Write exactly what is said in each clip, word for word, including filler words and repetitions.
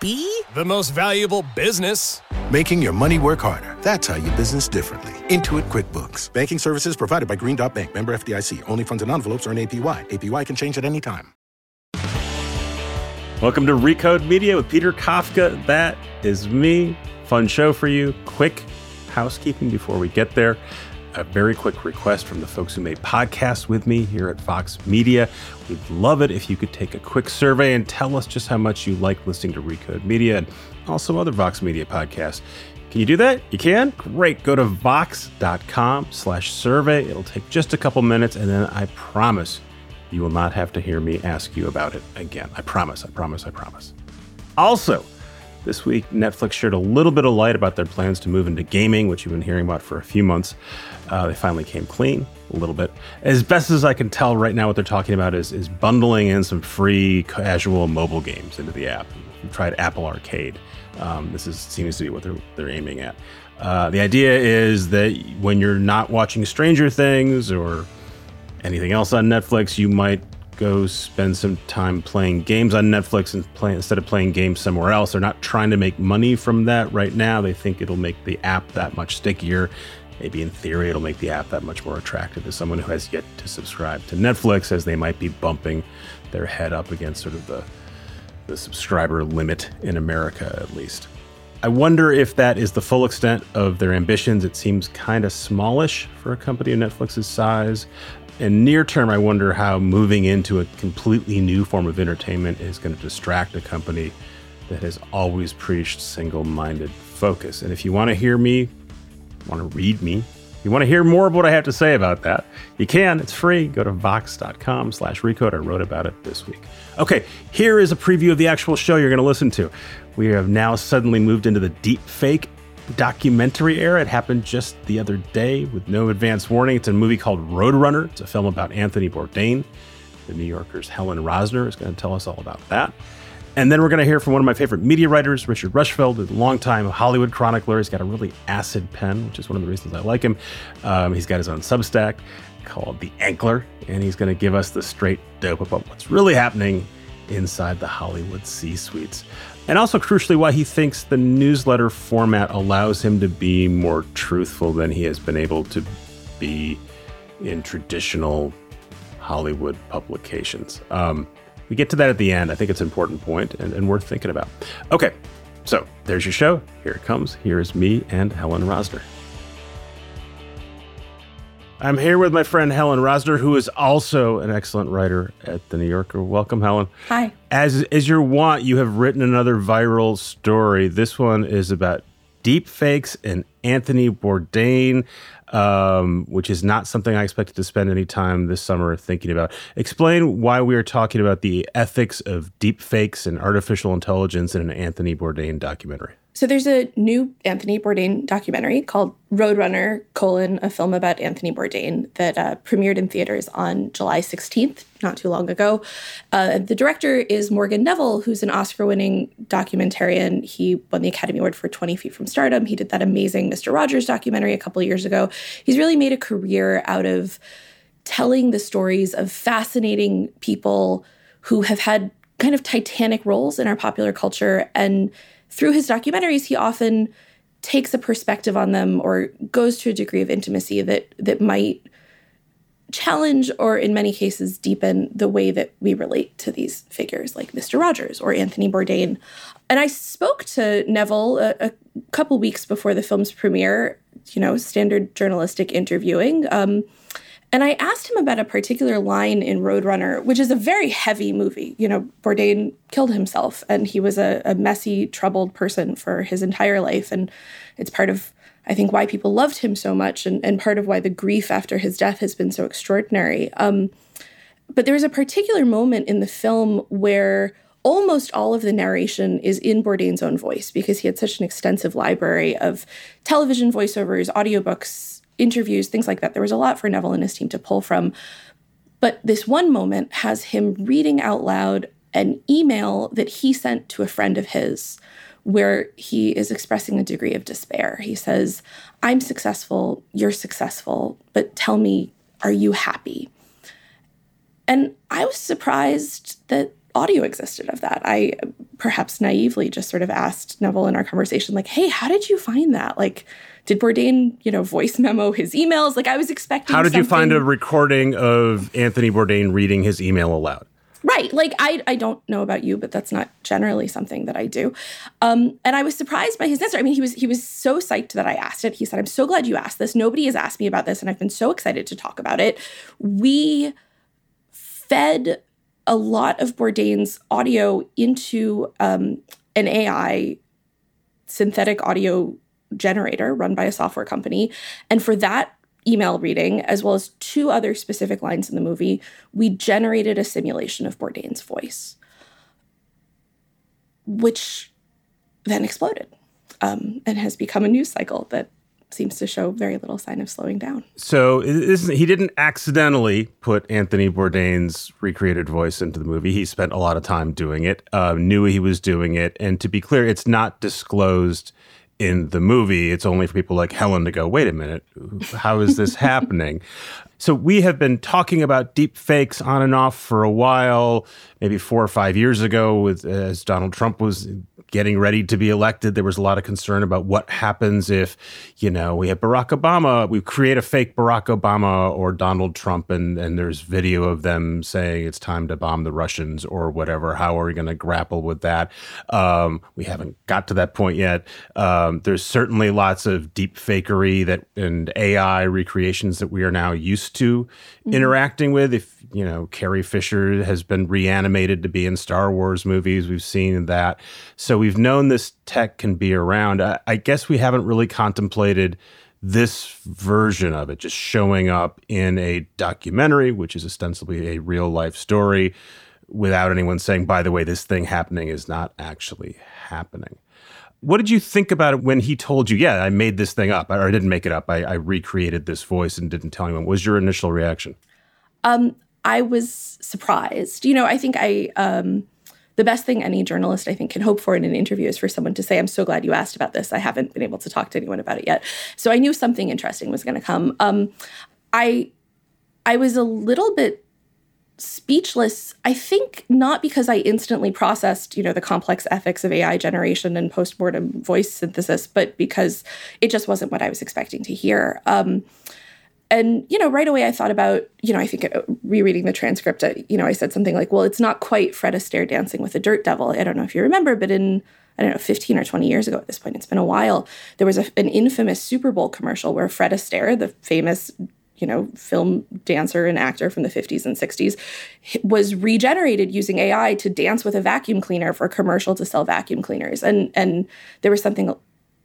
B? The most valuable business. Making your money work harder. That's how you business differently. Intuit QuickBooks. Banking services provided by Green Dot Bank. Member F D I C. Only funds and envelopes earn A P Y. A P Y can change at any time. Welcome to Recode Media with Peter Kafka. That is me. Fun show for you. Quick housekeeping before we get there. A very quick request from the folks who made podcasts with me here at Vox Media. We'd love it if you could take a quick survey and tell us just how much you like listening to Recode Media and also other Vox Media podcasts. Can you do that? You can? Great. Go to vox.com slash survey. It'll take just a couple minutes, and then I promise you will not have to hear me ask you about it again. I promise, I promise, I promise. Also, this week, Netflix shared a little bit of light about their plans to move into gaming, which you've been hearing about for a few months. Uh, they finally came clean a little bit. As best as I can tell right now, what they're talking about is, is bundling in some free casual mobile games into the app. If you've tried Apple Arcade, um, this is, seems to be what they're, they're aiming at. Uh, the idea is that when you're not watching Stranger Things or anything else on Netflix, you might go spend some time playing games on Netflix and play, instead of playing games somewhere else. They're not trying to make money from that right now. They think it'll make the app that much stickier. Maybe in theory, it'll make the app that much more attractive to someone who has yet to subscribe to Netflix, as they might be bumping their head up against sort of the, the subscriber limit in America, at least. I wonder if that is the full extent of their ambitions. It seems kind of smallish for a company of Netflix's size. And near term, I wonder how moving into a completely new form of entertainment is going to distract a company that has always preached single-minded focus. And if you want to hear me, want to read me, if you want to hear more of what I have to say about that, you can. It's free. Go to vox.com slash recode. I wrote about it this week. Okay, here is a preview of the actual show you're going to listen to. We have now suddenly moved into the deep fake documentary era. It happened just the other day with no advance warning. It's a movie called Roadrunner. It's a film about Anthony Bourdain. The New Yorker's Helen Rosner is going to tell us all about that. And then we're going to hear from one of my favorite media writers, Richard Rushfield, a longtime Hollywood chronicler. He's got a really acid pen, which is one of the reasons I like him. Um, he's got his own Substack called The Ankler, and he's going to give us the straight dope about what's really happening inside the Hollywood C-suites. And also, crucially, why he thinks the newsletter format allows him to be more truthful than he has been able to be in traditional Hollywood publications. Um, we get to that at the end. I think it's an important point and, and worth thinking about. Okay, so there's your show. Here it comes. Here is me and Helen Rosner. I'm here with my friend Helen Rosner, who is also an excellent writer at The New Yorker. Welcome, Helen. Hi. As as your want, you have written another viral story. This one is about deepfakes and Anthony Bourdain, um, which is not something I expected to spend any time this summer thinking about. Explain why we are talking about the ethics of deepfakes and artificial intelligence in an Anthony Bourdain documentary. So there's a new Anthony Bourdain documentary called Roadrunner, colon, a film about Anthony Bourdain that uh, premiered in theaters on July sixteenth, not too long ago. Uh, the director is Morgan Neville, who's an Oscar-winning documentarian. He won the Academy Award for twenty feet from Stardom. He did that amazing Mister Rogers documentary a couple years ago. He's really made a career out of telling the stories of fascinating people who have had kind of titanic roles in our popular culture, and through his documentaries, he often takes a perspective on them or goes to a degree of intimacy that that might challenge or, in many cases, deepen the way that we relate to these figures like Mister Rogers or Anthony Bourdain. And I spoke to Neville a, a couple weeks before the film's premiere, you know, standard journalistic interviewing. Um, And I asked him about a particular line in Roadrunner, which is a very heavy movie. You know, Bourdain killed himself, and he was a, a messy, troubled person for his entire life. And it's part of, I think, why people loved him so much, and, and part of why the grief after his death has been so extraordinary. Um, but there is a particular moment in the film where almost all of the narration is in Bourdain's own voice, because he had such an extensive library of television voiceovers, audiobooks, interviews, things like that. There was a lot for Neville and his team to pull from. But this one moment has him reading out loud an email that he sent to a friend of his, where he is expressing a degree of despair. He says, "I'm successful, you're successful, but tell me, are you happy?" And I was surprised that audio existed of that. I perhaps naively just sort of asked Neville in our conversation, like, "Hey, how did you find that? Like, did Bourdain, you know, voice memo his emails?" Like, I was expecting How did something... you find a recording of Anthony Bourdain reading his email aloud? Right. Like, I, I don't know about you, but that's not generally something that I do. Um, and I was surprised by his answer. I mean, he was he was so psyched that I asked it. He said, "I'm so glad you asked this. Nobody has asked me about this, and I've been so excited to talk about it." We fed a lot of Bourdain's audio into um, an A I synthetic audio generator run by a software company. And for that email reading, as well as two other specific lines in the movie, we generated a simulation of Bourdain's voice, which then exploded um, and has become a news cycle that seems to show very little sign of slowing down. So he didn't accidentally put Anthony Bourdain's recreated voice into the movie. He spent a lot of time doing it, uh, knew he was doing it. And to be clear, it's not disclosed in the movie. It's only for people like Helen to go, wait a minute, how is this happening? So we have been talking about deep fakes on and off for a while, maybe four or five years ago, with as Donald Trump was getting ready to be elected. There was a lot of concern about what happens if, you know, we have Barack Obama, we create a fake Barack Obama or Donald Trump, and, and there's video of them saying it's time to bomb the Russians or whatever. How are we going to grapple with that? Um, we haven't got to that point yet. Um, there's certainly lots of deep fakery that and A I recreations that we are now used to to mm-hmm. interacting with. If, you know, Carrie Fisher has been reanimated to be in Star Wars movies. We've seen that. So we've known this tech can be around. I, I guess we haven't really contemplated this version of it just showing up in a documentary, which is ostensibly a real life story, without anyone saying, by the way, this thing happening is not actually happening. What did you think about it when he told you, yeah, I made this thing up, or I didn't make it up, I, I recreated this voice and didn't tell anyone? What was your initial reaction? Um, I was surprised. You know, I think I, um, the best thing any journalist, I think, can hope for in an interview is for someone to say, I'm so glad you asked about this. I haven't been able to talk to anyone about it yet. So I knew something interesting was going to come. Um, I, I was a little bit speechless, I think, not because I instantly processed, you know, the complex ethics of A I generation and postmortem voice synthesis, but because it just wasn't what I was expecting to hear. Um, and, you know, right away I thought about, you know, I think uh, rereading the transcript, uh, you know, I said something like, well, it's not quite Fred Astaire dancing with a dirt devil. I don't know if you remember, but in, I don't know, fifteen or twenty years ago at this point, it's been a while, there was a, an infamous Super Bowl commercial where Fred Astaire, the famous you know, film dancer and actor from the fifties and sixties, was regenerated using A I to dance with a vacuum cleaner for a commercial to sell vacuum cleaners. And and there was something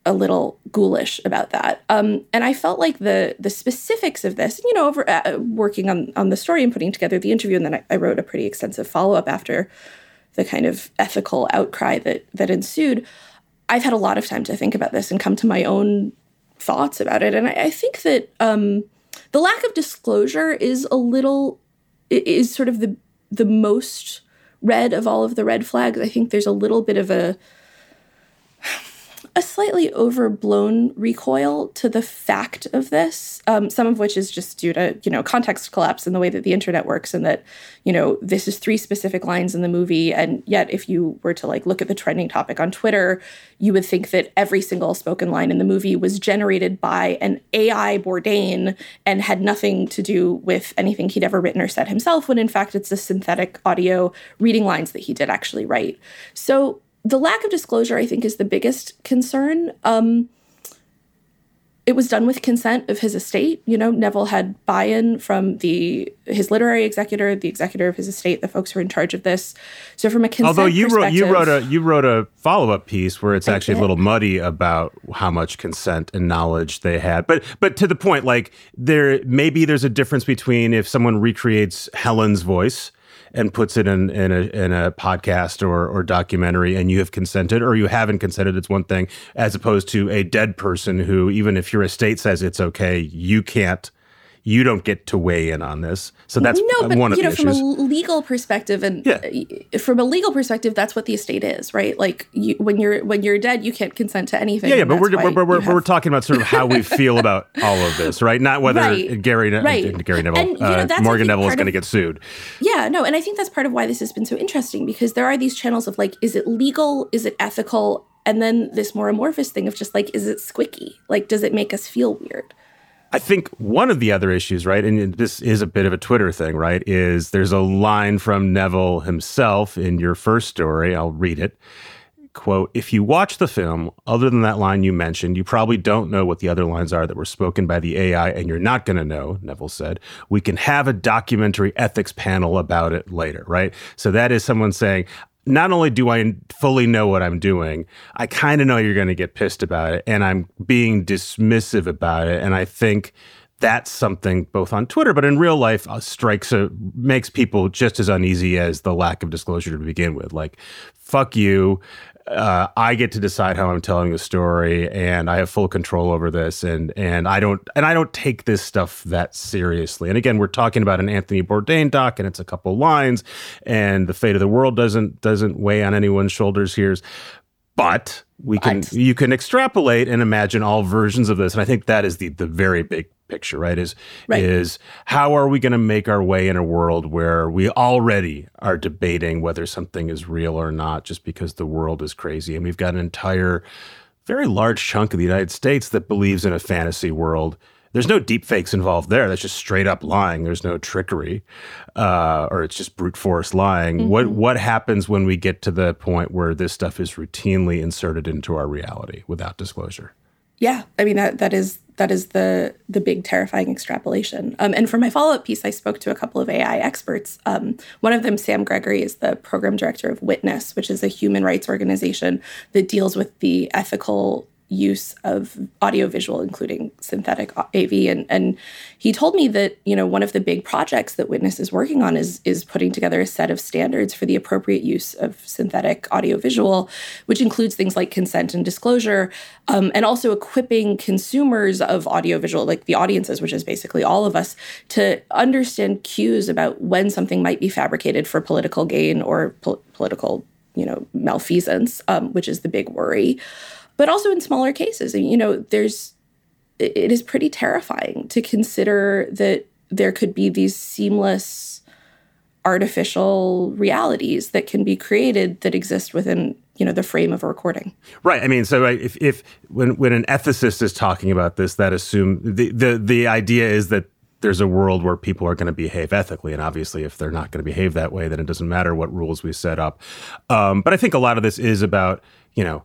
a little ghoulish about that. Um, and I felt like the the specifics of this, you know, over, uh, working on, on the story and putting together the interview, and then I, I wrote a pretty extensive follow-up after the kind of ethical outcry that that ensued, I've had a lot of time to think about this and come to my own thoughts about it. And I, I think that... Um, The lack of disclosure is a little, is sort of the the most red of all of the red flags. I think there's a little bit of a, a slightly overblown recoil to the fact of this, um, some of which is just due to, you know, context collapse and the way that the internet works, and that, you know, this is three specific lines in the movie. And yet if you were to, like, look at the trending topic on Twitter, you would think that every single spoken line in the movie was generated by an A I Bourdain and had nothing to do with anything he'd ever written or said himself, when in fact it's a synthetic audio reading lines that he did actually write. So the lack of disclosure, I think, is the biggest concern. Um, It was done with consent of his estate. You know, Neville had buy-in from the his literary executor, the executor of his estate, the folks who are in charge of this. So from a consent Although you wrote you wrote a you wrote a follow-up piece where it's I actually did. a little muddy about how much consent and knowledge they had. But but to the point, like there maybe there's a difference between if someone recreates Helen's voice and puts it in, in a in a podcast or or documentary, and you have consented or you haven't consented, it's one thing, as opposed to a dead person who, even if your estate says it's okay, you can't, you don't get to weigh in on this. So that's no, but, one of know, the issues. No, but, from a legal perspective, and yeah. from a legal perspective, that's what the estate is, right? Like, you, when you're when you're dead, you can't consent to anything. Yeah, yeah, but we're, we're, we're, have... we're talking about sort of how we feel about all of this, right? Not whether right, Gary, right. Gary Neville, and, you know, uh, Morgan Neville is going to get sued. Yeah, no, and I think that's part of why this has been so interesting, because there are these channels of, like, is it legal? Is it ethical? And then this more amorphous thing of just, like, is it squicky? Like, does it make us feel weird? I think one of the other issues, right, and this is a bit of a Twitter thing, right, is there's a line from Neville himself in your first story. I'll read it. Quote, "If you watch the film, other than that line you mentioned, you probably don't know what the other lines are that were spoken by the A I, and you're not going to know," Neville said. "We can have a documentary ethics panel about it later," right? So that is someone saying, not only do I fully know what I'm doing, I kind of know you're going to get pissed about it, and I'm being dismissive about it. And I think that's something both on Twitter, but in real life, uh, strikes a, makes people just as uneasy as the lack of disclosure to begin with. Like, fuck you. Uh, I get to decide how I'm telling the story, and I have full control over this, and and I don't and I don't take this stuff that seriously. And again, we're talking about an Anthony Bourdain doc, and it's a couple lines, and the fate of the world doesn't doesn't weigh on anyone's shoulders here. But we can but. you can extrapolate and imagine all versions of this, and I think that is the the very big picture, right? Is right. is how are we going to make our way in a world where we already are debating whether something is real or not, just because the world is crazy, and we've got an entire, very large chunk of the United States that believes in a fantasy world. There's no deep fakes involved there. That's just straight up lying. There's no trickery, uh, or it's just brute force lying. Mm-hmm. What what happens when we get to the point where this stuff is routinely inserted into our reality without disclosure? Yeah, I mean that that is that is the the big terrifying extrapolation. Um, and for my follow up piece, I spoke to a couple of A I experts. Um, one of them, Sam Gregory, is the program director of Witness, which is a human rights organization that deals with the ethical use of audiovisual, including synthetic A V. And, and he told me that, you know, one of the big projects that Witness is working on is, is putting together a set of standards for the appropriate use of synthetic audiovisual, which includes things like consent and disclosure, um, and also equipping consumers of audiovisual, like the audiences, which is basically all of us, to understand cues about when something might be fabricated for political gain or pol- political, you know, malfeasance, um, which is the big worry. But also in smaller cases, you know, there's, it is pretty terrifying to consider that there could be these seamless artificial realities that can be created that exist within, you know, the frame of a recording. Right. I mean, so if, if when when an ethicist is talking about this, that assume the the, the idea is that there's a world where people are going to behave ethically. And obviously, if they're not going to behave that way, then it doesn't matter what rules we set up. Um, but I think a lot of this is about, you know,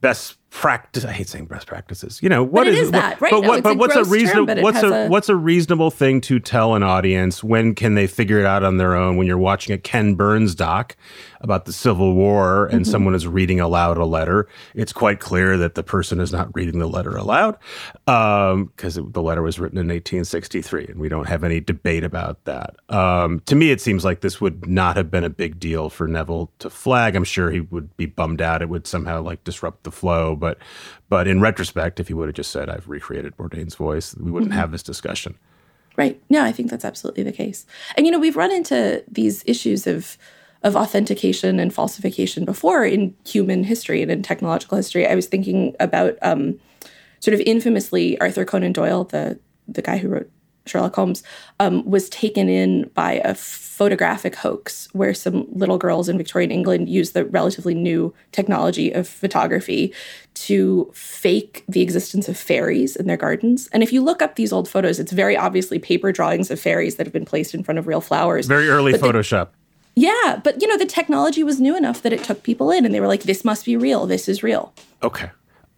best practice. I hate saying best practices. You know, what is, is that? What, right? But, no, what, but a what's a reasonable? What's a, a what's a reasonable thing to tell an audience? When can they figure it out on their own? When you're watching a Ken Burns doc about the Civil War and mm-hmm. someone is reading aloud a letter, it's quite clear that the person is not reading the letter aloud because um, the letter was written in eighteen sixty-three, and we don't have any debate about that. Um, to me, it seems like this would not have been a big deal for Neville to flag. I'm sure he would be bummed out. It would somehow like disrupt the flow. But but in retrospect, if you would have just said, I've recreated Bourdain's voice, we wouldn't mm-hmm. have this discussion. Right. No, I think that's absolutely the case. And, you know, we've run into these issues of of authentication and falsification before in human history and in technological history. I was thinking about um, sort of infamously Arthur Conan Doyle, the, the guy who wrote Sherlock Holmes, um, was taken in by a photographic hoax where some little girls in Victorian England used the relatively new technology of photography to fake the existence of fairies in their gardens. And if you look up these old photos, it's very obviously paper drawings of fairies that have been placed in front of real flowers. Very early but Photoshop. They, yeah, but, you know, the technology was new enough that it took people in, and they were like, this must be real. This is real. Okay.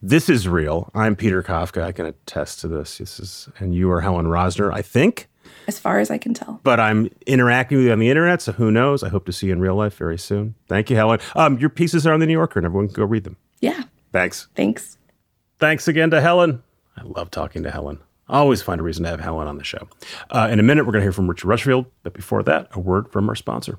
This is real. I'm Peter Kafka. I can attest to this. This is, and you are Helen Rosner, I think. As far as I can tell. But I'm interacting with you on the internet, so who knows? I hope to see you in real life very soon. Thank you, Helen. Um, your pieces are on The New Yorker, and everyone can go read them. Yeah. Thanks. Thanks. Thanks again to Helen. I love talking to Helen. I always find a reason to have Helen on the show. Uh, in a minute, we're going to hear from Richard Rushfield. But before that, a word from our sponsor.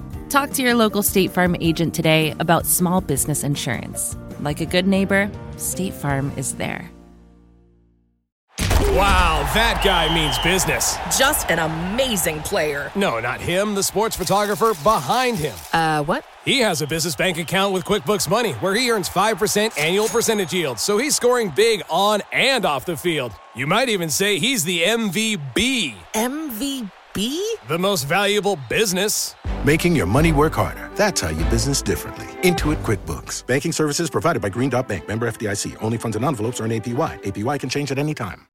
Talk to your local State Farm agent today about small business insurance. Like a good neighbor, State Farm is there. Wow, that guy means business. Just an amazing player. No, not him, the sports photographer behind him. Uh, what? He has a business bank account with QuickBooks Money where he earns five percent annual percentage yield, so he's scoring big on and off the field. You might even say he's the M V B. M V B? The most valuable business. Making your money work harder. That's how you business differently. Intuit QuickBooks. Banking services provided by Green Dot Bank. Member F D I C. Only funds and envelopes earn A P Y. A P Y can change at any time.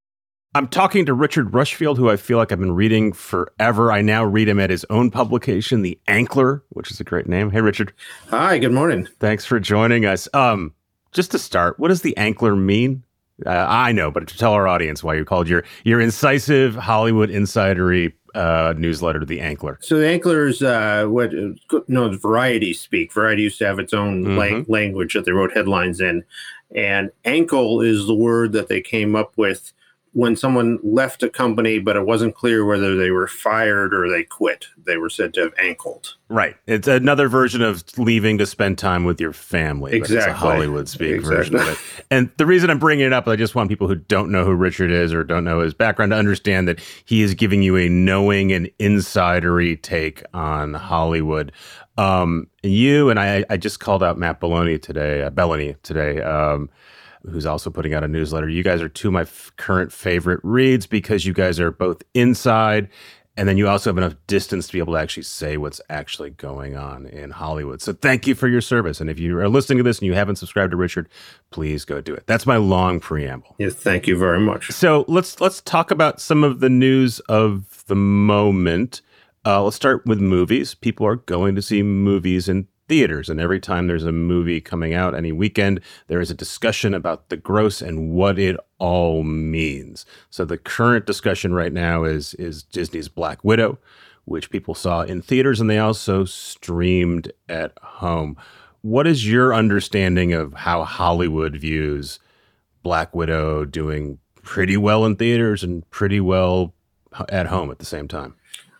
I'm talking to Richard Rushfield, who I feel like I've been reading forever. I now read him at his own publication, The Ankler, which is a great name. Hey, Richard. Hi, good morning. Thanks for joining us. Um, just to start, what does The Ankler mean? Uh, I know, but to tell our audience why you called your your incisive Hollywood insidery uh, newsletter The Ankler. So The Ankler is uh, what no Variety speak. Variety used to have its own mm-hmm. la- language that they wrote headlines in, and ankle is the word that they came up with when someone left a company, but it wasn't clear whether they were fired or they quit. They were said to have ankled. Right. It's another version of leaving to spend time with your family. Exactly. But it's a Hollywood speak exactly. version of it. And the reason I'm bringing it up, I just want people who don't know who Richard is or don't know his background to understand that he is giving you a knowing and insidery take on Hollywood. Um, you and I, I just called out Matt Belloni today, uh, Belloni today, um, who's also putting out a newsletter. You guys are two of my f- current favorite reads because you guys are both inside, and then you also have enough distance to be able to actually say what's actually going on in Hollywood. So thank you for your service. And if you are listening to this and you haven't subscribed to Richard, please go do it. That's my long preamble. Yes, thank you very much. So let's let's talk about some of the news of the moment. Uh, let's start with movies. People are going to see movies in theaters, and every time there's a movie coming out any weekend, there is a discussion about the gross and what it all means. So the current discussion right now is is Disney's Black Widow, which people saw in theaters and they also streamed at home. What is your understanding of how Hollywood views Black Widow doing pretty well in theaters and pretty well at home at the same time?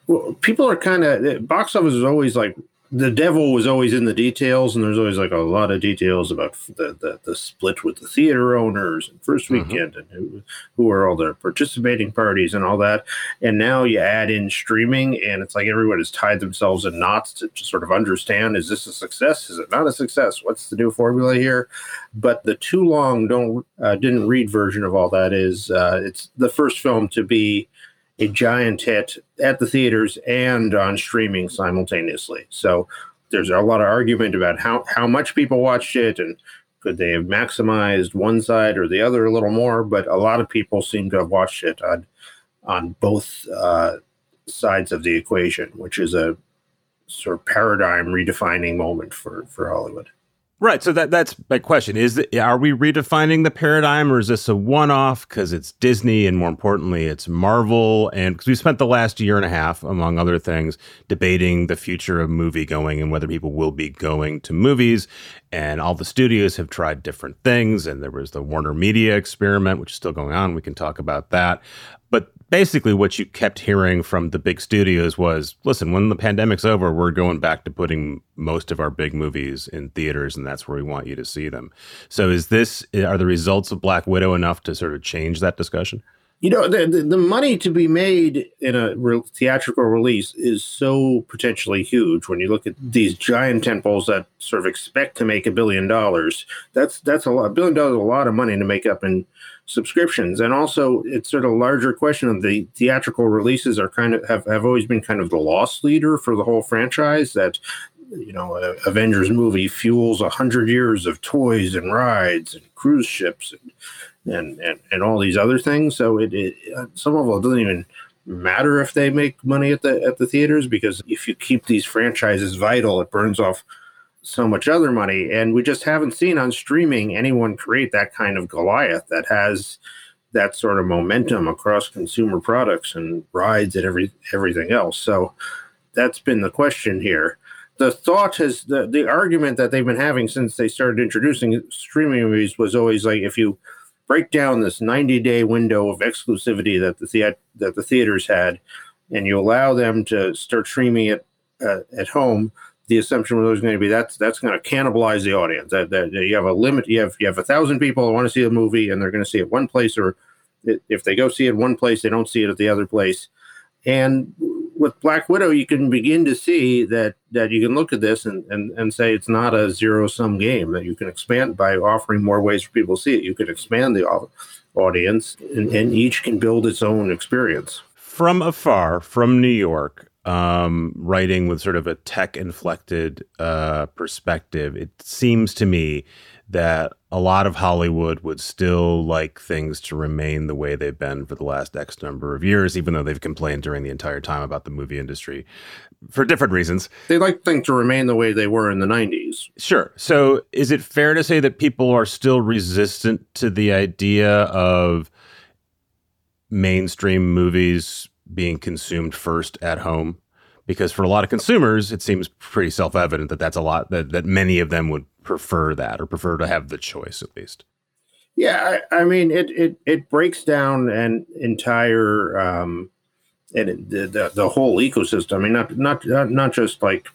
Well, people are kind of, box office is always like, the devil was always in the details, and there's always like a lot of details about the, the, the split with the theater owners and first weekend mm-hmm. and who, who are all the participating parties and all that. And now you add in streaming, and it's like everyone has tied themselves in knots to just sort of understand, is this a success? Is it not a success? What's the new formula here? But the too long don't uh, didn't read version of all that is uh, it's the first film to be a giant hit at the theaters and on streaming simultaneously. So there's a lot of argument about how, how much people watched it and could they have maximized one side or the other a little more, but a lot of people seem to have watched it on on both uh, sides of the equation, which is a sort of paradigm redefining moment for, for Hollywood. Right. So that that's my question. Is it, are we redefining the paradigm, or is this a one-off because it's Disney and more importantly, it's Marvel? And because we spent the last year and a half, among other things, debating the future of movie going and whether people will be going to movies. And all the studios have tried different things. And there was the Warner Media experiment, which is still going on. We can talk about that. But basically what you kept hearing from the big studios was, listen, when the pandemic's over, we're going back to putting most of our big movies in theaters, and that's where we want you to see them. So is this, are the results of Black Widow enough to sort of change that discussion? You know, the, the, the money to be made in a re- theatrical release is so potentially huge. When you look at these giant tentpoles that sort of expect to make a billion dollars, that's that's a lot. A billion dollars is a lot of money to make up in subscriptions. And also, it's sort of a larger question of the theatrical releases are kind of have, have always been kind of the loss leader for the whole franchise. That, you know, an Avengers movie fuels a hundred years of toys and rides and cruise ships and. And, and and all these other things. So it, it some of it doesn't even matter if they make money at the at the theaters, because if you keep these franchises vital, it burns off so much other money. And we just haven't seen on streaming anyone create that kind of Goliath that has that sort of momentum across consumer products and rides and every everything else. So that's been the question here. The thought has the, the argument that they've been having since they started introducing streaming movies was always like, if you break down this ninety-day window of exclusivity that the thea- that the theaters had, and you allow them to start streaming it uh, at home. The assumption was going to be that's that's going to cannibalize the audience. That, that you have a limit. You have you have a thousand people who want to see a movie, and they're going to see it one place, or if they go see it one place, they don't see it at the other place. And with Black Widow, you can begin to see that that you can look at this and, and, and say it's not a zero-sum game, that you can expand by offering more ways for people to see it. You can expand the audience, and, and each can build its own experience. From afar, from New York, um, writing with sort of a tech-inflected uh, perspective, it seems to me that a lot of Hollywood would still like things to remain the way they've been for the last X number of years, even though they've complained during the entire time about the movie industry for different reasons. They like things to remain the way they were in the nineties. Sure. So is it fair to say that people are still resistant to the idea of mainstream movies being consumed first at home? Because for a lot of consumers, it seems pretty self-evident that that's a lot, that, that many of them would prefer that, or prefer to have the choice at least. Yeah, I, I mean, it, it it breaks down an entire um, and it, the the whole ecosystem. I mean, not not not just like,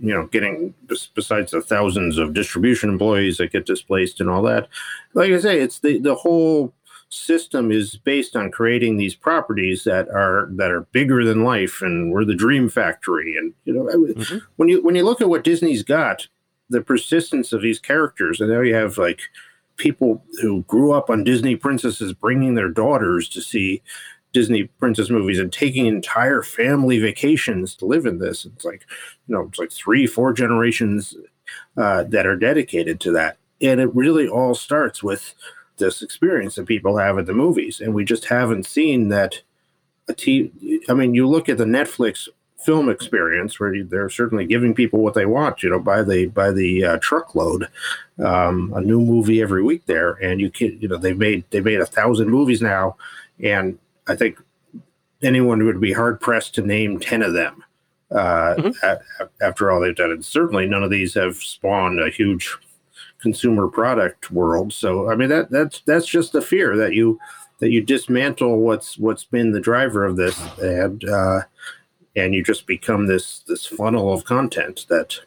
you know, getting besides the thousands of distribution employees that get displaced and all that. Like I say, it's the the whole system is based on creating these properties that are that are bigger than life, and we're the dream factory. And you know, mm-hmm. when you when you look at what Disney's got. The persistence of these characters, and there you have like people who grew up on Disney princesses bringing their daughters to see Disney princess movies and taking entire family vacations to live in this. It's like, you know, it's like three, four generations uh, that are dedicated to that, and it really all starts with this experience that people have at the movies, and we just haven't seen that. A t- I mean, you look at the Netflix film experience where they're certainly giving people what they want, you know, by the by the uh, truckload, um, a new movie every week there, and you can, you know, they've made they made a thousand movies now, and I think anyone would be hard pressed to name ten of them. Uh, mm-hmm. at, after all they've done, and certainly none of these have spawned a huge consumer product world. So I mean that that's that's just the fear that you that you dismantle what's what's been the driver of this, and. Uh, And you just become this this funnel of content that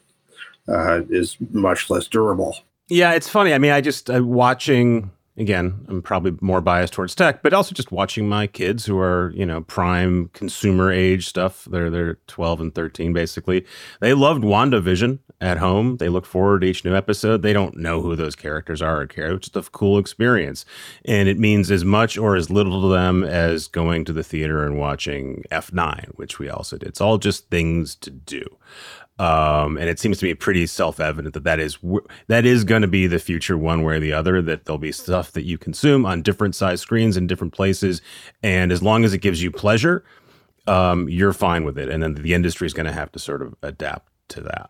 uh, is much less durable. Yeah, it's funny. I mean, I just uh, watching, again, I'm probably more biased towards tech, but also just watching my kids who are, you know, prime consumer age stuff. They're, they're twelve and thirteen, basically. They loved WandaVision at home. They look forward to each new episode. They don't know who those characters are or care. It's just a cool experience. And it means as much or as little to them as going to the theater and watching F nine, which we also did. It's all just things to do. Um, and it seems to be pretty self-evident that that is that is going to be the future one way or the other, that there'll be stuff that you consume on different size screens in different places. And as long as it gives you pleasure, um, you're fine with it. And then the industry is going to have to sort of adapt to that.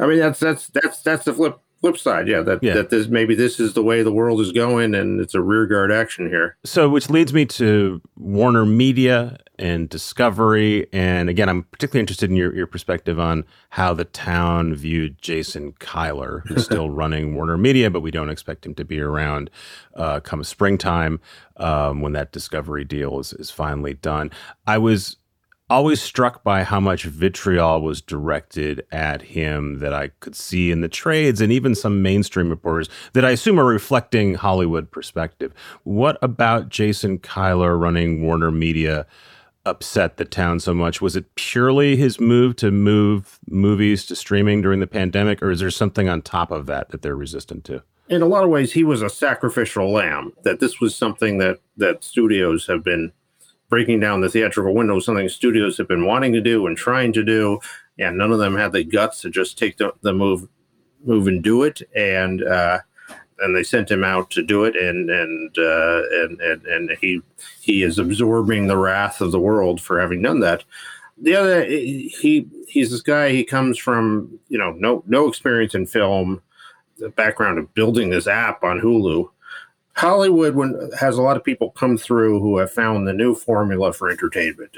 I mean, that's that's that's that's the flip flip side. Yeah, that, yeah. that this maybe this is the way the world is going, and it's a rearguard action here. So which leads me to Warner Media and Discovery. And again, I'm particularly interested in your, your perspective on how the town viewed Jason Kilar, who's still running Warner Media, but we don't expect him to be around uh, come springtime um, when that Discovery deal is, is finally done. I was always struck by how much vitriol was directed at him that I could see in the trades and even some mainstream reporters that I assume are reflecting Hollywood perspective. What about Jason Kilar running Warner Media upset the town so much? Was it purely his move to move movies to streaming during the pandemic, or is there something on top of that that they're resistant to? In a lot of ways, he was a sacrificial lamb, that this was something that that studios have been breaking down the theatrical window, something studios have been wanting to do and trying to do, and none of them had the guts to just take the, the move move and do it. And uh, and they sent him out to do it, and and, uh, and and and he he is absorbing the wrath of the world for having done that. The other, he he's this guy. He comes from you know no no experience in film, the background of building this app on Hulu. Hollywood when, has a lot of people come through who have found the new formula for entertainment.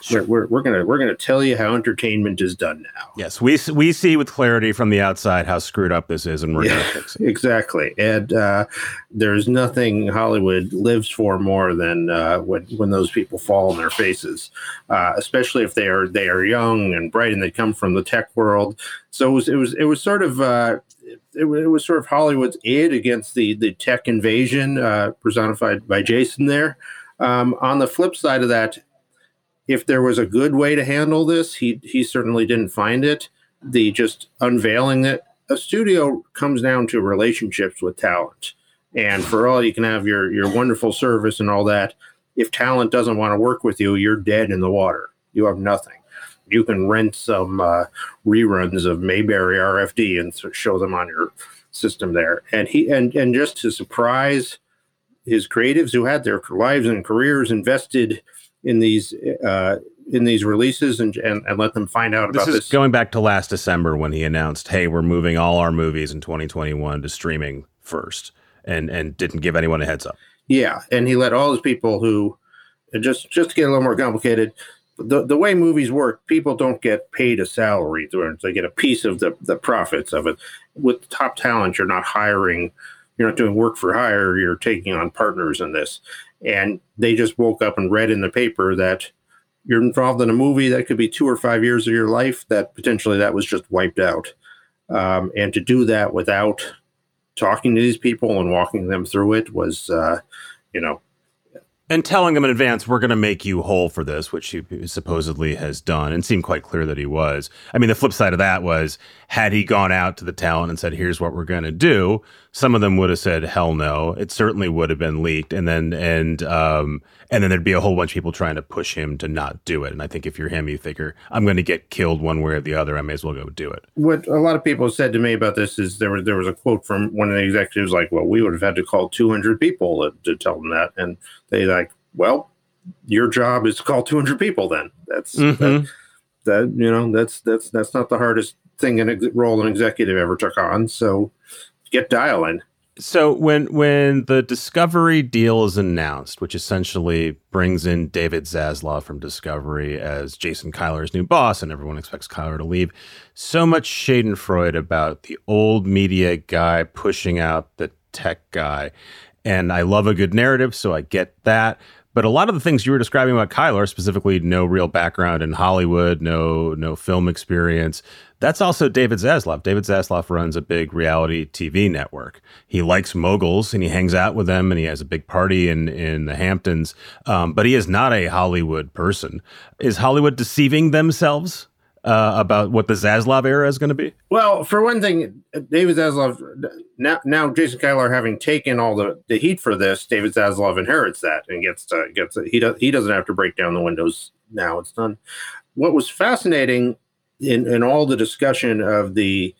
Sure. We're, we're gonna we're gonna tell you how entertainment is done now. Yes, we we see with clarity from the outside how screwed up this is, and we're yeah, gonna fix it. Exactly. And uh, there's nothing Hollywood lives for more than uh, when when those people fall on their faces, uh, especially if they are they are young and bright and they come from the tech world. So it was it was it was sort of. Uh, It, it was sort of Hollywood's id against the the tech invasion uh, personified by Jason there. Um, on the flip side of that, if there was a good way to handle this, he he certainly didn't find it. The just unveiling it, a studio comes down to relationships with talent. And for all you can have your, your wonderful service and all that, if talent doesn't want to work with you, you're dead in the water. You have nothing. You can rent some uh, reruns of Mayberry R F D and th- show them on your system there. And he and and just to surprise his creatives who had their lives and careers invested in these uh, in these releases and, and and let them find out about this. This is going back to last December when he announced, "Hey, we're moving all our movies in twenty twenty-one to streaming first," and and didn't give anyone a heads up. Yeah, and he let all those people who just just to get a little more complicated. The the way movies work, people don't get paid a salary. They get a piece of the, the profits of it. With top talent, you're not hiring. You're not doing work for hire. You're taking on partners in this. And they just woke up and read in the paper that you're involved in a movie that could be two or five years of your life that potentially that was just wiped out. Um, and to do that without talking to these people and walking them through it was, uh, you know, and telling them in advance, we're going to make you whole for this, which he supposedly has done, and seemed quite clear that he was. I mean, the flip side of that was, had he gone out to the talent and said, here's what we're going to do, some of them would have said, hell no. It certainly would have been leaked. And then and um, and then there'd be a whole bunch of people trying to push him to not do it. And I think if you're him, you figure, I'm going to get killed one way or the other. I may as well go do it. What a lot of people said to me about this is there was, there was a quote from one of the executives like, well, we would have had to call two hundred people to, to tell them that. And they like, well, your job is to call two hundred people then. That's mm-hmm. that, that, you know, that's that's that's not the hardest thing in a role an executive ever took on. So get dialing. So when when the Discovery deal is announced, which essentially brings in David Zaslav from Discovery as Jason Kilar's new boss, and everyone expects Kilar to leave, so much schadenfreude about the old media guy pushing out the tech guy. And I love a good narrative, so I get that. But a lot of the things you were describing about Kilar, specifically no real background in Hollywood, no no film experience, that's also David Zaslav. David Zaslav runs a big reality T V network. He likes moguls, and he hangs out with them, and he has a big party in, in the Hamptons. Um, but he is not a Hollywood person. Is Hollywood deceiving themselves uh, about what the Zaslav era is going to be? Well, for one thing, David Zaslav, now, now Jason Kilar having taken all the, the heat for this, David Zaslav inherits that and gets to, gets to, he, do, he doesn't have to break down the windows now. It's done. What was fascinating in, in all the discussion of the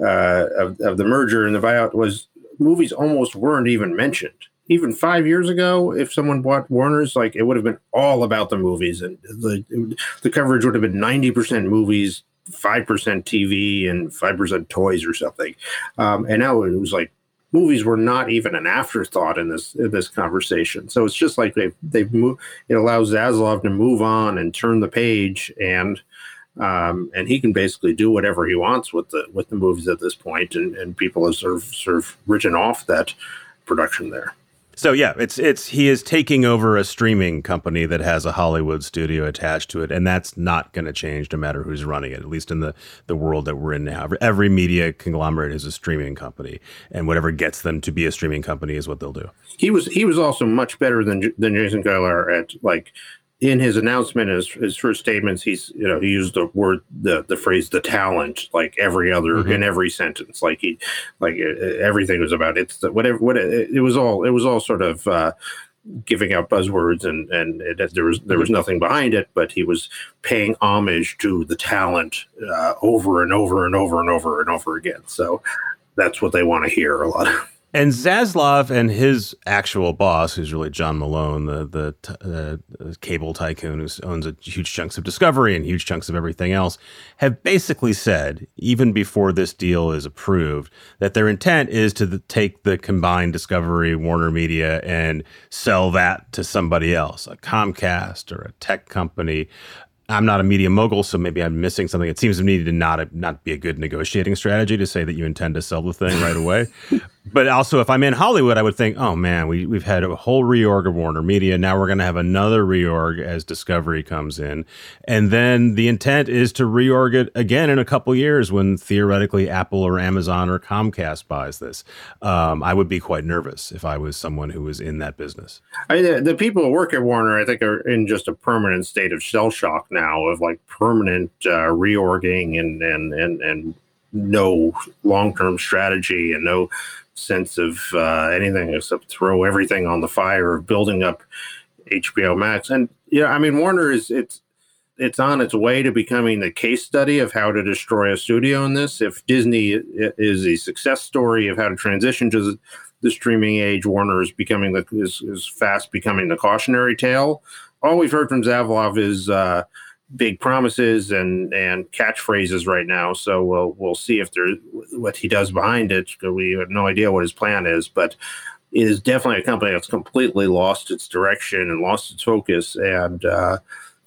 uh, of, of the merger and the buyout was movies almost weren't even mentioned. Even five years ago, if someone bought Warner's, like it would have been all about the movies, and the the coverage would have been ninety percent movies, five percent T V, and five percent toys or something. Um, and now it was like movies were not even an afterthought in this in this conversation. So it's just like they've they've moved. It allows Zaslav to move on and turn the page, and um, and he can basically do whatever he wants with the with the movies at this point, and and people have sort of sort of written off that production there. So yeah, it's it's he is taking over a streaming company that has a Hollywood studio attached to it, and that's not going to change no matter who's running it. At least in the, the world that we're in now, every media conglomerate is a streaming company, and whatever gets them to be a streaming company is what they'll do. He was he was also much better than than Jason Kilar at, like, in his announcement, his, his first statements, he's you know he used the word the the phrase the talent, like every other mm-hmm. in every sentence, like he like everything was about it's the, whatever what it, it was all it was all sort of uh, giving out buzzwords, and and it, there was there was nothing behind it, but he was paying homage to the talent uh, over and over and over and over and over again. So that's what they want to hear a lot of. And Zaslav and his actual boss, who's really John Malone, the the uh, cable tycoon who owns a huge chunks of Discovery and huge chunks of everything else, have basically said, even before this deal is approved, that their intent is to the, take the combined Discovery, Warner Media, and sell that to somebody else, a Comcast or a tech company. I'm not a media mogul, so maybe I'm missing something. It seems to me to not, not be a good negotiating strategy to say that you intend to sell the thing right away. But also, if I'm in Hollywood, I would think, oh, man, we, we've had a whole reorg of Warner Media. Now we're going to have another reorg as Discovery comes in. And then the intent is to reorg it again in a couple years when theoretically Apple or Amazon or Comcast buys this. Um, I would be quite nervous if I was someone who was in that business. I, the, the people who work at Warner, I think, are in just a permanent state of shell shock now. Now of like permanent uh, reorging and and and and no long-term strategy and no sense of uh, anything except throw everything on the fire of building up H B O Max. And yeah, you know, I mean, Warner is it's it's on its way to becoming the case study of how to destroy a studio in this. If Disney is a success story of how to transition to the streaming age, Warner is becoming the is, is fast becoming the cautionary tale. All we've heard from Zaslav is uh, big promises and, and catchphrases right now. So we'll we'll see if there what he does behind it. We have no idea what his plan is, but it is definitely a company that's completely lost its direction and lost its focus. And uh,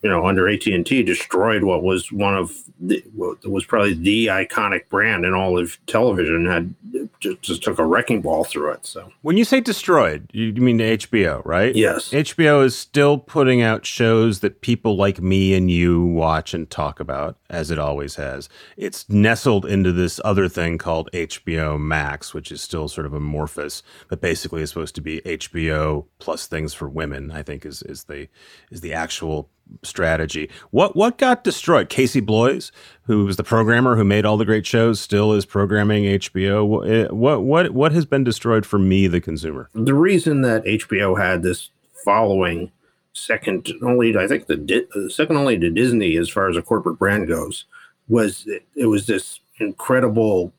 you know, under A T and T, destroyed what was one of the, what was probably the iconic brand in all of television. Had just, just took a wrecking ball through it. So when you say destroyed, you mean H B O, right? Yes. H B O is still putting out shows that people like me and you watch and talk about, as it always has. It's nestled into this other thing called H B O Max, which is still sort of amorphous, but basically is supposed to be H B O plus things for women, I think is is the is the actual strategy. What what got destroyed? Casey Bloys, who was the programmer who made all the great shows, still is programming H B O. What what what has been destroyed for me, the consumer? The reason that H B O had this following, second only, I think, the second only to Disney as far as a corporate brand goes, was it, it was this incredible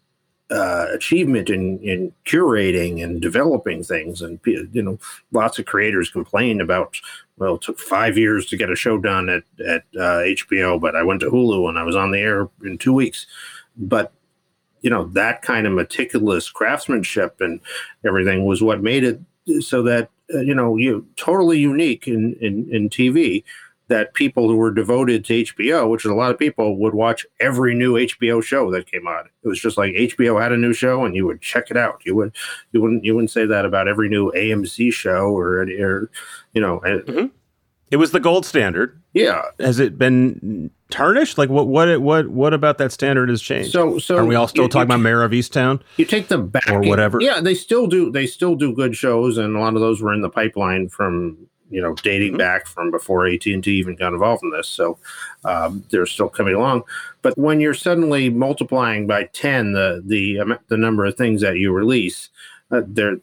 Uh, achievement in, in curating and developing things. And, you know, lots of creators complain about, well, it took five years to get a show done at, at uh, H B O, but I went to Hulu and I was on the air in two weeks. But, you know, that kind of meticulous craftsmanship and everything was what made it so that, uh, you know, you totally unique in, in, in T V, that people who were devoted to H B O, which is a lot of people, would watch every new H B O show that came on. It was just like H B O had a new show and you would check it out. You would, you wouldn't, you wouldn't say that about every new A M C show or, or you know, mm-hmm. It was the gold standard. Yeah. Has it been tarnished? Like what, what, what, what about that standard has changed? So, so are we all still you, talking you, about Mayor of Easttown? You take them back or whatever. Yeah, they still do. They still do good shows. And a lot of those were in the pipeline from, you know, dating back from before A T and T even got involved in this. So um, they're still coming along. But when you're suddenly multiplying by ten the the um, the number of things that you release, uh, they're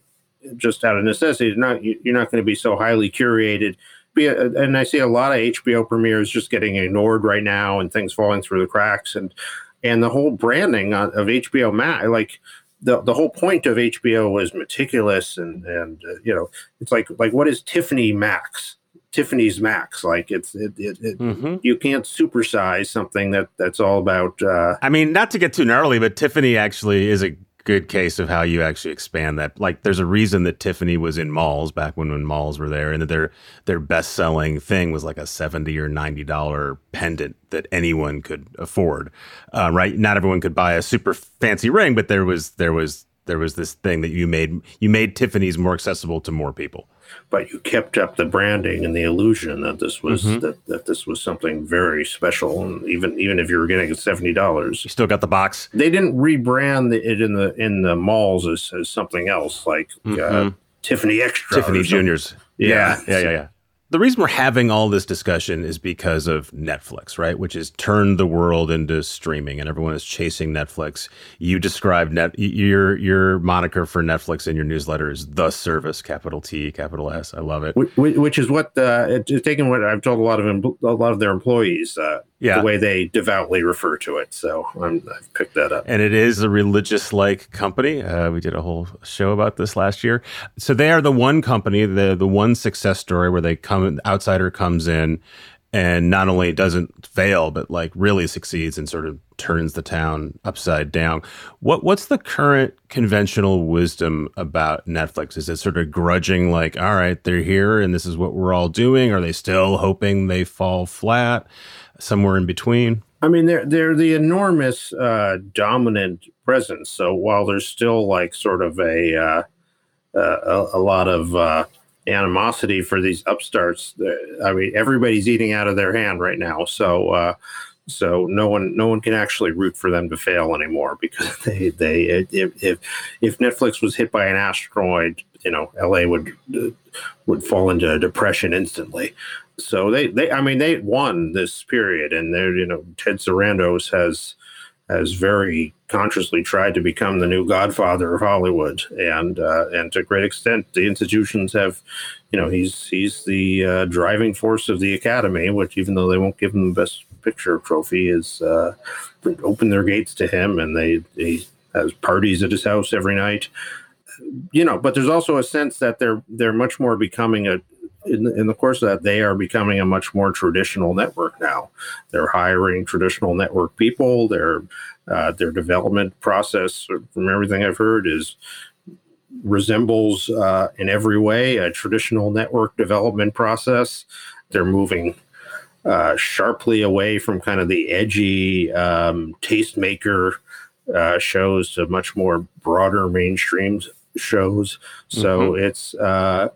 just out of necessity. They're not, you're not going to be so highly curated. Be a, and I see a lot of H B O premieres just getting ignored right now and things falling through the cracks. And and the whole branding of H B O Max, like, The the whole point of H B O was meticulous and, and uh, you know, it's like, like what is Tiffany Max? Tiffany's Max. Like it's, it, it, it mm-hmm. you can't supersize something that that's all about. Uh, I mean, not to get too gnarly, but Tiffany actually is a good case of how you actually expand that. Like there's a reason that Tiffany was in malls back when, when malls were there, and that their, their best selling thing was like a seventy or ninety dollars pendant that anyone could afford. Uh, right. Not everyone could buy a super fancy ring, but there was, there was, there was this thing that you made, you made Tiffany's more accessible to more people. But you kept up the branding and the illusion that this was mm-hmm. that, that this was something very special. And even even if you were getting seventy dollars, you still got the box. They didn't rebrand it in the in the malls as, as something else like mm-hmm. uh, Tiffany Extra, Tiffany Juniors. Yeah, yeah, yeah, yeah. yeah. The reason we're having all this discussion is because of Netflix, right? Which has turned the world into streaming, and everyone is chasing Netflix. You describe net your your moniker for Netflix in your newsletter is the service, capital T, capital S. I love it. Which, which is what uh, it's taken. What I've told a lot of em- a lot of their employees, uh, yeah. the way they devoutly refer to it. So I'm, I've picked that up. And it is a religious-like company. Uh, we did a whole show about this last year. So they are the one company, the the one success story where they come. An outsider comes in and not only doesn't fail, but like really succeeds and sort of turns the town upside down. What What's the current conventional wisdom about Netflix? Is it sort of grudging, like, all right, they're here and this is what we're all doing? Are they still hoping they fall flat somewhere in between? I mean, they're, they're the enormous uh, dominant presence. So while there's still like sort of a, uh, uh, a, a lot of... Uh, animosity for these upstarts. I mean, everybody's eating out of their hand right now. So, uh, so no one, no one can actually root for them to fail anymore because they, they, if, if, if Netflix was hit by an asteroid, you know, L A would, uh, would fall into a depression instantly. So they, they, I mean, they won this period, and they're, you know, Ted Sarandos has, has very consciously tried to become the new godfather of Hollywood, and uh, and to a great extent, the institutions have, you know, he's he's the uh, driving force of the Academy, which even though they won't give him the Best Picture trophy, is uh, open their gates to him, and they he has parties at his house every night, you know. But there's also a sense that they're they're much more becoming a. In the, in the course of that, they are becoming a much more traditional network now. They're hiring traditional network people. Their uh, their development process, from everything I've heard, is resembles uh, in every way a traditional network development process. They're moving uh, sharply away from kind of the edgy um, tastemaker uh, shows to much more broader mainstream shows. So mm-hmm. it's. Uh,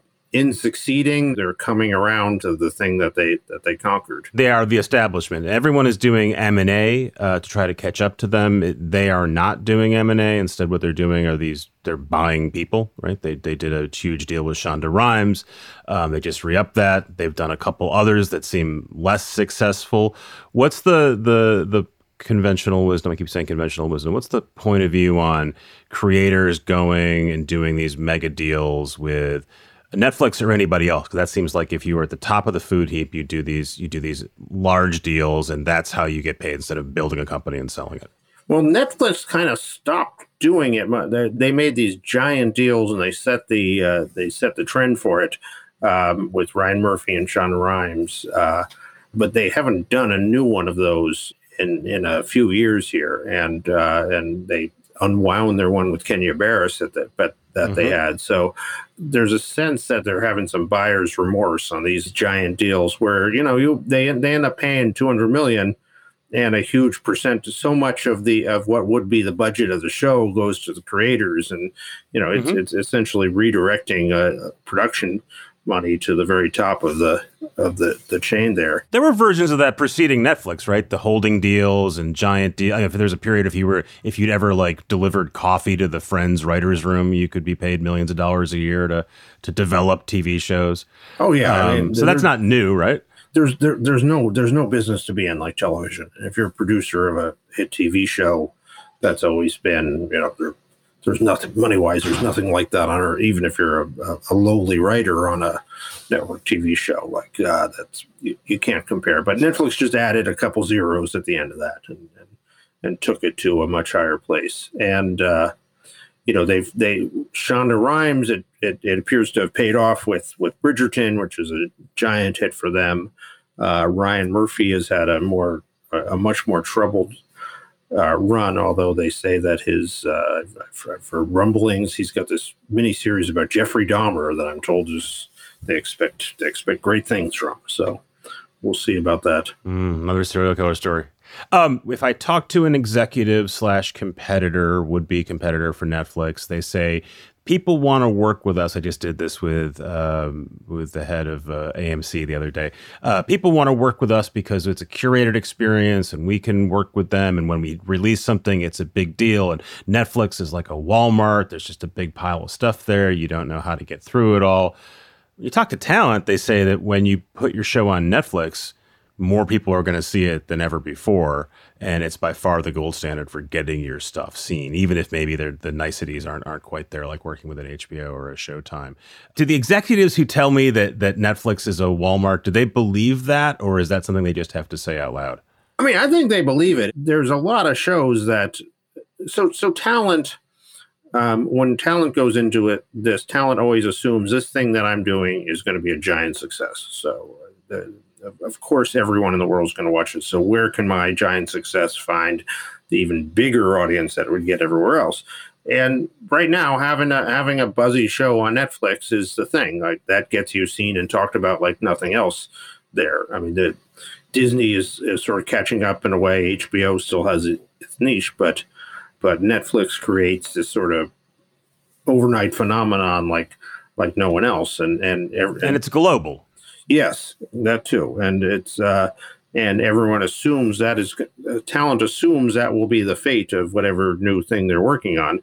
In succeeding, they're coming around to the thing that they that they conquered. They are the establishment. Everyone is doing M and A uh, to try to catch up to them. It, they are not doing M and A. Instead, what they're doing are these, they're buying people, right? They they did a huge deal with Shonda Rhimes. Um, they just re-upped that. They've done a couple others that seem less successful. What's the the the conventional wisdom? I keep saying conventional wisdom. What's the point of view on creators going and doing these mega deals with Netflix or anybody else? Because that seems like if you were at the top of the food heap, you do these you do these large deals, and that's how you get paid instead of building a company and selling it. Well, Netflix kind of stopped doing it. They, they made these giant deals, and they set the uh, they set the trend for it um, with Ryan Murphy and Shonda Rhimes, uh, but they haven't done a new one of those in, in a few years here, and uh, and they unwound their one with Kenya Barris at that, but. that mm-hmm. they had. So there's a sense that they're having some buyer's remorse on these giant deals where, you know, you they they end up paying two hundred million dollars and a huge percent, so much of the of what would be the budget of the show goes to the creators. And, you know, it's, mm-hmm. it's essentially redirecting uh, production money to the very top of the of the, the chain there. There were versions of that preceding Netflix, right? The holding deals and giant deals. If there's a period, if you were, if you'd ever like delivered coffee to the Friends writer's room, you could be paid millions of dollars a year to, to develop T V shows. Oh yeah. Um, I mean, so that's not new, right? There's, there, there's no, there's no business to be in like television. If you're a producer of a hit T V show, that's always been, you know, there, there's nothing money-wise. There's nothing like that on, or even if you're a, a, a lowly writer on a network T V show, like uh, that's you, you can't compare. But Netflix just added a couple zeros at the end of that, and and, and took it to a much higher place. And uh, you know, they've they Shonda Rhimes. It, it it appears to have paid off with with Bridgerton, which is a giant hit for them. Uh, Ryan Murphy has had a more a, a much more troubled. Uh, run, although they say that his uh, for, for rumblings, he's got this mini series about Jeffrey Dahmer that I'm told is they expect they expect great things from. So we'll see about that. Mm, another serial killer story. Um, if I talk to an executive slash competitor, would be competitor for Netflix, they say, people want to work with us. I just did this with um, with the head of uh, A M C the other day. Uh, people want to work with us because it's a curated experience and we can work with them. And when we release something, it's a big deal. And Netflix is like a Walmart. There's just a big pile of stuff there. You don't know how to get through it all. When you talk to talent, they say that when you put your show on Netflix, more people are going to see it than ever before. And it's by far the gold standard for getting your stuff seen, even if maybe the niceties aren't aren't quite there, like working with an H B O or a Showtime. Do the executives who tell me that that Netflix is a Walmart, do they believe that? Or is that something they just have to say out loud? I mean, I think they believe it. There's a lot of shows that, so so talent, um, when talent goes into it, this talent always assumes this thing that I'm doing is going to be a giant success. So the Of course, everyone in the world is going to watch it. So where can my giant success find the even bigger audience that it would get everywhere else? And right now, having a, having a buzzy show on Netflix is the thing. Like, that gets you seen and talked about like nothing else there. I mean, the, Disney is, is sort of catching up in a way. H B O still has its niche, but but Netflix creates this sort of overnight phenomenon like like no one else, and and every, and it's global. Yes, that too. And it's uh, and everyone assumes that is uh, talent assumes that will be the fate of whatever new thing they're working on.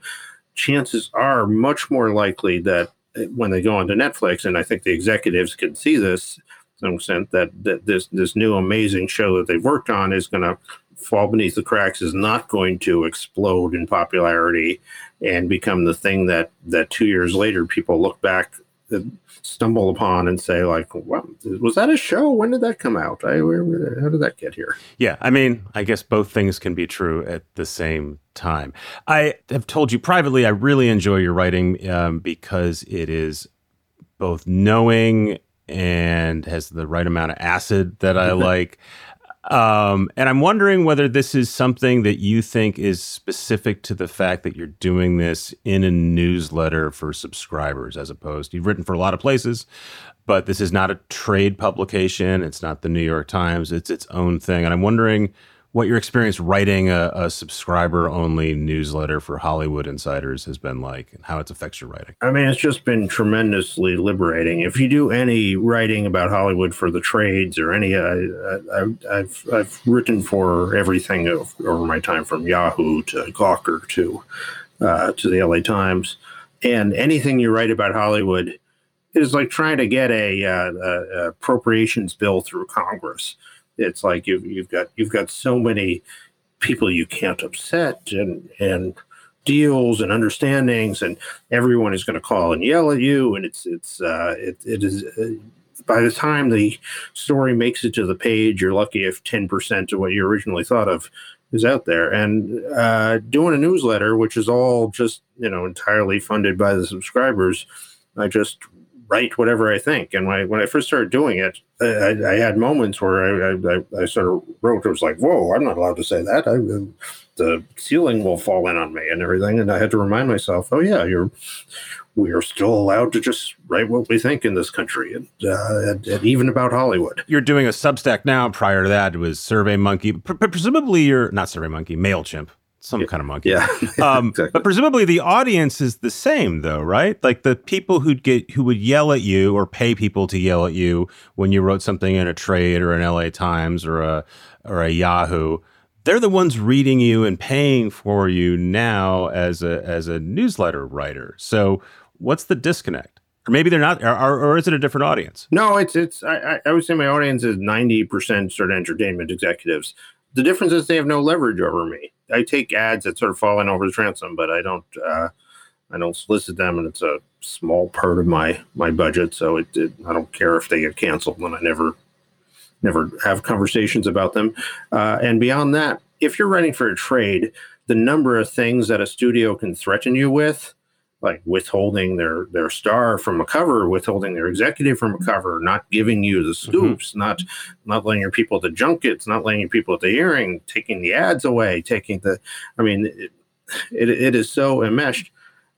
Chances are much more likely that when they go onto Netflix, and I think the executives can see this to some extent, that, that this, this new amazing show that they've worked on is going to fall beneath the cracks, is not going to explode in popularity and become the thing that, that two years later people look back, stumble upon and say like, well, was that a show? When did that come out? I, where, where, how did that get here? Yeah. I mean, I guess both things can be true at the same time. I have told you privately, I really enjoy your writing um, because it is both knowing and has the right amount of acid that I like. Um, and I'm wondering whether this is something that you think is specific to the fact that you're doing this in a newsletter for subscribers, as opposed to, you've written for a lot of places, but this is not a trade publication. It's not the New York Times. It's its own thing. And I'm wondering what your experience writing a, a subscriber-only newsletter for Hollywood insiders has been like, and how it affects your writing. I mean, it's just been tremendously liberating. If you do any writing about Hollywood for the trades or any, uh, I, I've I've written for everything over my time, from Yahoo to Gawker to uh, to the L A Times, and anything you write about Hollywood is like trying to get a, uh, a appropriations bill through Congress. It's like you've you've got you've got so many people you can't upset, and and deals and understandings, and everyone is going to call and yell at you, and it's it's uh, it it is. Uh, by the time the story makes it to the page, you're lucky if ten percent of what you originally thought of is out there. And uh, doing a newsletter, which is all just you know entirely funded by the subscribers, I just write whatever I think. And when I, when I first started doing it, I, I had moments where I, I, I sort of wrote, it was like, whoa, I'm not allowed to say that. I, the ceiling will fall in on me and everything. And I had to remind myself, oh yeah, you're, we are still allowed to just write what we think in this country, and, uh, and, and even about Hollywood. You're doing a Substack now. Prior to that, it was SurveyMonkey. Pre- presumably you're, not SurveyMonkey, MailChimp. Some yeah. kind of monkey. Yeah, um, exactly. But presumably the audience is the same, though, right? Like the people who'd get who would yell at you or pay people to yell at you when you wrote something in a trade or an L A Times or a or a Yahoo. They're the ones reading you and paying for you now as a as a newsletter writer. So what's the disconnect? Or maybe they're not, or, or, or is it a different audience? No, it's it's. I, I would say my audience is ninety percent sort of entertainment executives. The difference is they have no leverage over me. I take ads that sort of fall in over the transom, but I don't uh, I don't solicit them, and it's a small part of my my budget. So it, it I don't care if they get canceled, and I never never have conversations about them. Uh, and beyond that, if you're writing for a trade, the number of things that a studio can threaten you with, like withholding their their star from a cover, withholding their executive from a cover, not giving you the scoops, mm-hmm. not not letting your people at the junkets, not letting your people at the hearing, taking the ads away, taking the, I mean, it it, it is so enmeshed.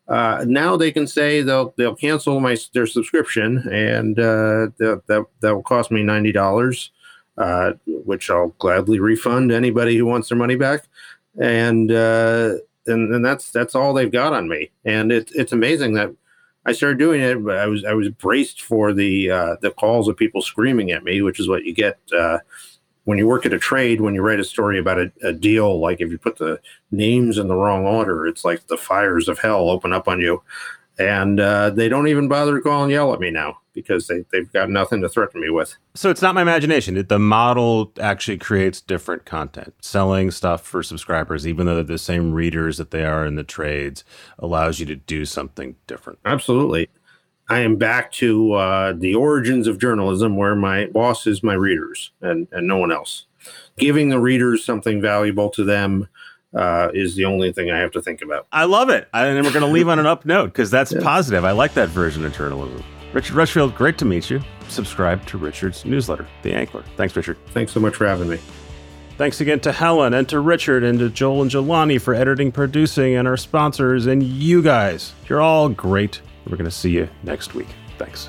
Uh, now they can say they'll they'll cancel my their subscription, and uh, that that that will cost me ninety dollars. uh, which I'll gladly refund anybody who wants their money back. And uh, and, and that's that's all they've got on me. And it's it's amazing that I started doing it, but I was I was braced for the uh, the calls of people screaming at me, which is what you get uh, when you work at a trade. When you write a story about a, a deal, like if you put the names in the wrong order, it's like the fires of hell open up on you. And uh, they don't even bother to call and yell at me now because they, they've got nothing to threaten me with. So it's not my imagination. It, the model actually creates different content. Selling stuff for subscribers, even though they're the same readers that they are in the trades, allows you to do something different. Absolutely. I am back to uh, the origins of journalism where my boss is my readers and, and no one else. Giving the readers something valuable to them Uh, is the only thing I have to think about. I love it. I, and we're going to leave on an up note because that's yeah. positive. I like that version of journalism. Richard Rushfield, great to meet you. Subscribe to Richard's newsletter, The Ankler. Thanks, Richard. Thanks so much for having me. Thanks again to Helen and to Richard and to Joel and Jelani for editing, producing, and our sponsors and you guys. You're all great. We're going to see you next week. Thanks.